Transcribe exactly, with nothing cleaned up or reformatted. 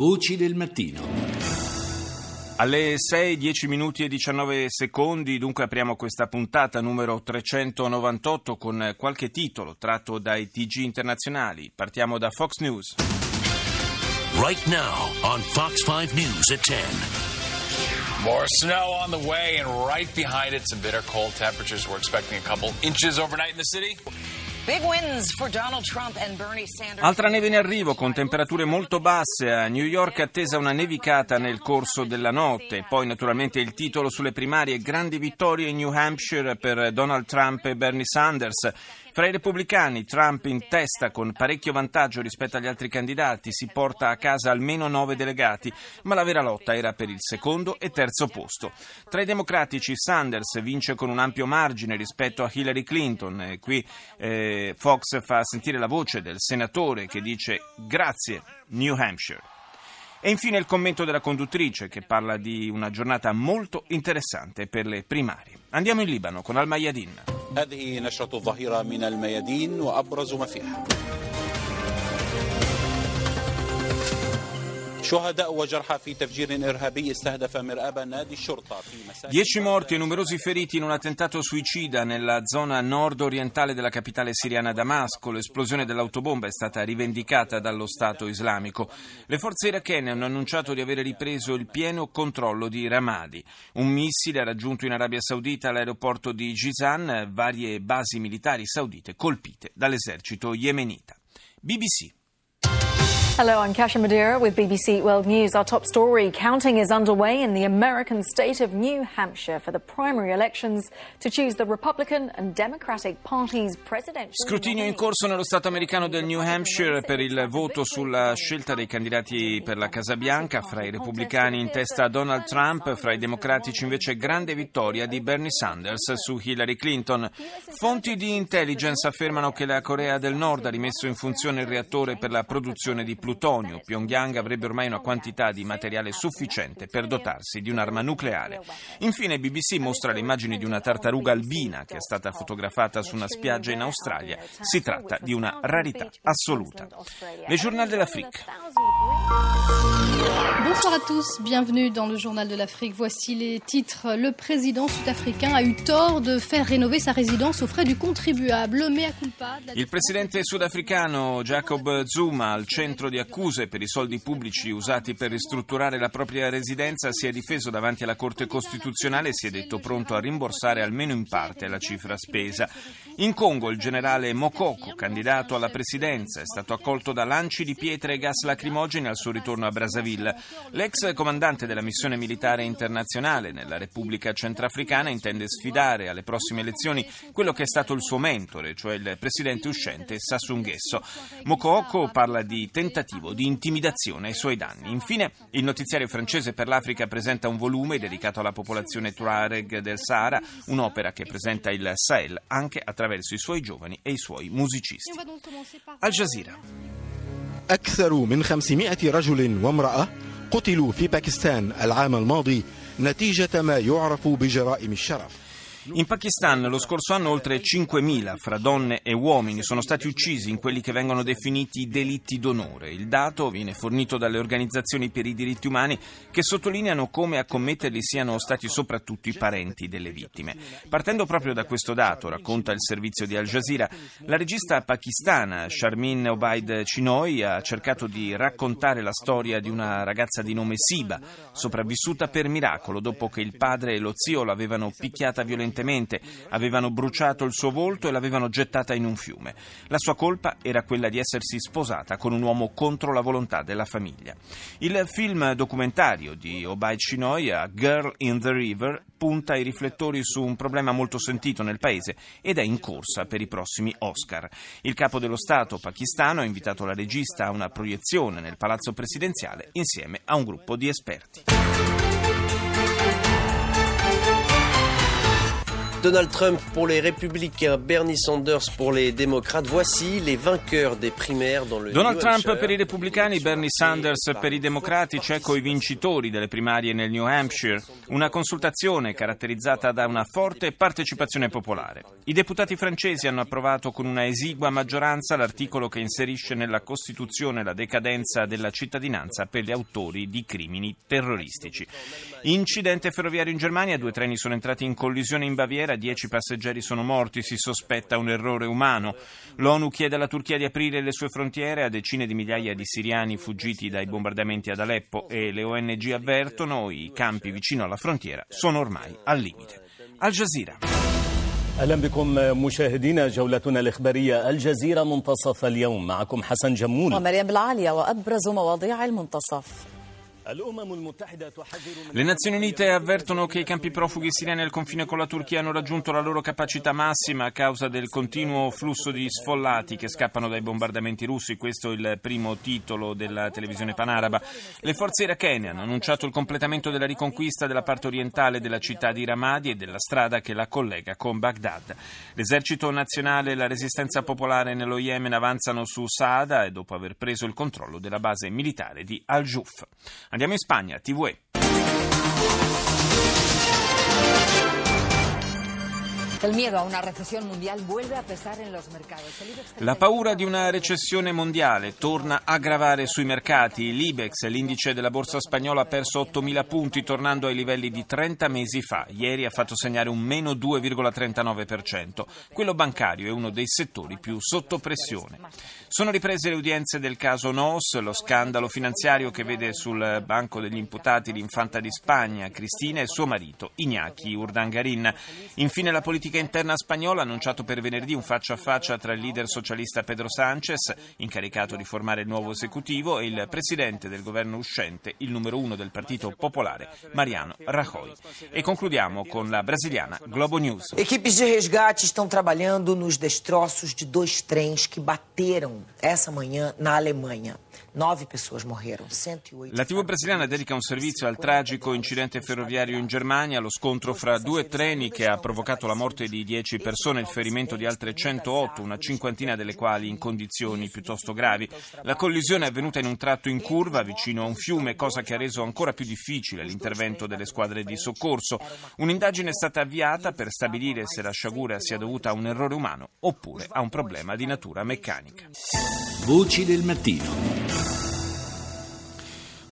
Voci del mattino. Alle sei e dieci minuti e diciannove secondi, dunque apriamo questa puntata numero trecentonovantotto con qualche titolo tratto dai T G internazionali. Partiamo da Fox News. Right now on Fox cinque News at dieci. More snow on the way, and right behind it, some bitter cold temperatures. We're expecting a couple inches overnight in the city. Big wins for Donald Trump and Bernie Sanders. Altra neve in arrivo con temperature molto basse. A New York attesa una nevicata nel corso della notte. Poi naturalmente il titolo sulle primarie, grandi vittorie in New Hampshire per Donald Trump e Bernie Sanders. Fra i repubblicani Trump in testa con parecchio vantaggio rispetto agli altri candidati, si porta a casa almeno nove delegati, ma la vera lotta era per il secondo e terzo posto. Tra i democratici Sanders vince con un ampio margine rispetto a Hillary Clinton e qui eh, Fox fa sentire la voce del senatore che dice grazie New Hampshire. E infine il commento della conduttrice che parla di una giornata molto interessante per le primarie. Andiamo in Libano con Al Mayadin. Dieci morti e numerosi feriti in un attentato suicida nella zona nord-orientale della capitale siriana Damasco. L'esplosione dell'autobomba è stata rivendicata dallo Stato islamico. Le forze irachene hanno annunciato di avere ripreso il pieno controllo di Ramadi. Un missile ha raggiunto in Arabia Saudita l'aeroporto di Gizan, varie basi militari saudite colpite dall'esercito yemenita. B B C. Hello, I'm Kasia Madeira with B B C World News. Our top story, counting is underway in the American state of New Hampshire for the primary elections to choose the Republican and Democratic Party's presidential. Scrutinio in corso nello stato americano del New Hampshire per il voto sulla scelta dei candidati per la Casa Bianca, fra i repubblicani in testa Donald Trump, fra i democratici invece grande vittoria di Bernie Sanders su Hillary Clinton. Fonti di intelligence affermano che la Corea del Nord ha rimesso in funzione il reattore per la produzione di plutonio. Pyongyang avrebbe ormai una quantità di materiale sufficiente per dotarsi di un'arma nucleare. Infine B B C mostra le immagini di una tartaruga albina che è stata fotografata su una spiaggia in Australia. Si tratta di una rarità assoluta. Le Journal de l'Afrique. Bonsoir à tous, bienvenue dans le Journal de l'Afrique. Voici les titres. Le président sud-africain a eu tort de faire rénover sa résidence aux frais du contribuable. Mea culpa. Il presidente sudafricano Jacob Zuma, al centro di accuse per i soldi pubblici usati per ristrutturare la propria residenza, si è difeso davanti alla Corte Costituzionale e si è detto pronto a rimborsare almeno in parte la cifra spesa. In Congo il generale Mokoko, candidato alla presidenza, è stato accolto da lanci di pietre e gas lacrimogeni al suo ritorno a Brazzaville. L'ex comandante della missione militare internazionale nella Repubblica Centrafricana intende sfidare alle prossime elezioni quello che è stato il suo mentore, cioè il presidente uscente Sassou Nguesso. Mokoko parla di tentativo di intimidazione ai suoi danni. Infine, il notiziario francese per l'Africa presenta un volume dedicato alla popolazione Tuareg del Sahara, un'opera che presenta il Sahel anche attraverso i suoi giovani e i suoi musicisti. Al Jazeera. أكثر من خمسمائة رجل وامرأة قتلوا في باكستان العام الماضي نتيجة ما يعرف بجرائم الشرف. In Pakistan lo scorso anno oltre cinquemila fra donne e uomini sono stati uccisi in quelli che vengono definiti delitti d'onore. Il dato viene fornito dalle organizzazioni per i diritti umani che sottolineano come a commetterli siano stati soprattutto i parenti delle vittime. Partendo proprio da questo dato, racconta il servizio di Al Jazeera, la regista pakistana Sharmin Obaid Chinoy ha cercato di raccontare la storia di una ragazza di nome Siba, sopravvissuta per miracolo dopo che il padre e lo zio l'avevano picchiata violentemente. Avevano bruciato il suo volto e l'avevano gettata in un fiume. La sua colpa era quella di essersi sposata con un uomo contro la volontà della famiglia. Il film documentario di Obaid Chinoy, A Girl in the River, punta i riflettori su un problema molto sentito nel paese ed è in corsa per i prossimi Oscar. Il capo dello Stato pakistano ha invitato la regista a una proiezione nel palazzo presidenziale insieme a un gruppo di esperti. Donald Trump pour les républicains, Bernie Sanders pour les démocrates. Voici les vainqueurs des primaires dans le Donald New Hampshire. Trump per i repubblicani, Bernie Sanders per i democratici, cioè coi vincitori delle primarie nel New Hampshire. Una consultazione caratterizzata da una forte partecipazione popolare. I deputati francesi hanno approvato con una esigua maggioranza l'articolo che inserisce nella Costituzione la decadenza della cittadinanza per gli autori di crimini terroristici. Incidente ferroviario in Germania, due treni sono entrati in collisione in Baviera, dieci passeggeri sono morti, si sospetta un errore umano. L'ONU chiede alla Turchia di aprire le sue frontiere a decine di migliaia di siriani fuggiti dai bombardamenti ad Aleppo e le O N G avvertono: i campi vicino alla frontiera sono ormai al limite. Al Jazeera. أهلا بكم مشاهدينا جولتنا الإخبارية الجزيرة منتصف اليوم معكم حسن جمون ومريم العالية وأبرز مواضيع المنتصف. Le Nazioni Unite avvertono che i campi profughi siriani al confine con la Turchia hanno raggiunto la loro capacità massima a causa del continuo flusso di sfollati che scappano dai bombardamenti russi. Questo è il primo titolo della televisione panaraba. Le forze irachene hanno annunciato il completamento della riconquista della parte orientale della città di Ramadi e della strada che la collega con Baghdad. L'esercito nazionale e la resistenza popolare nello Yemen avanzano su Saada e dopo aver preso il controllo della base militare di Al-Juf. Andiamo in Spagna, T V E. La paura di una recessione mondiale torna a gravare sui mercati. L'Ibex, l'indice della borsa spagnola, ha perso ottomila punti, tornando ai livelli di trenta mesi fa. Ieri ha fatto segnare un meno due virgola trentanove per cento. Quello bancario è uno dei settori più sotto pressione. Sono riprese le udienze del caso N O S, lo scandalo finanziario che vede sul banco degli imputati l'infanta di Spagna, Cristina, e suo marito, Iñaki Urdangarin. Infine la politica interna spagnola ha annunciato per venerdì un faccia a faccia tra il leader socialista Pedro Sánchez, incaricato di formare il nuovo esecutivo, e il presidente del governo uscente, il numero uno del Partito Popolare, Mariano Rajoy. E concludiamo con la brasiliana Globo News. Equipes de resgate estão trabalhando nos destroços de dois trens que bateram essa manhã na Alemanha. La T V brasiliana dedica un servizio al tragico incidente ferroviario in Germania, lo scontro fra due treni che ha provocato la morte di dieci persone e il ferimento di altre centootto, una cinquantina delle quali in condizioni piuttosto gravi. La collisione è avvenuta in un tratto in curva vicino a un fiume, cosa che ha reso ancora più difficile l'intervento delle squadre di soccorso. Un'indagine è stata avviata per stabilire se la sciagura sia dovuta a un errore umano oppure a un problema di natura meccanica. Voci del mattino.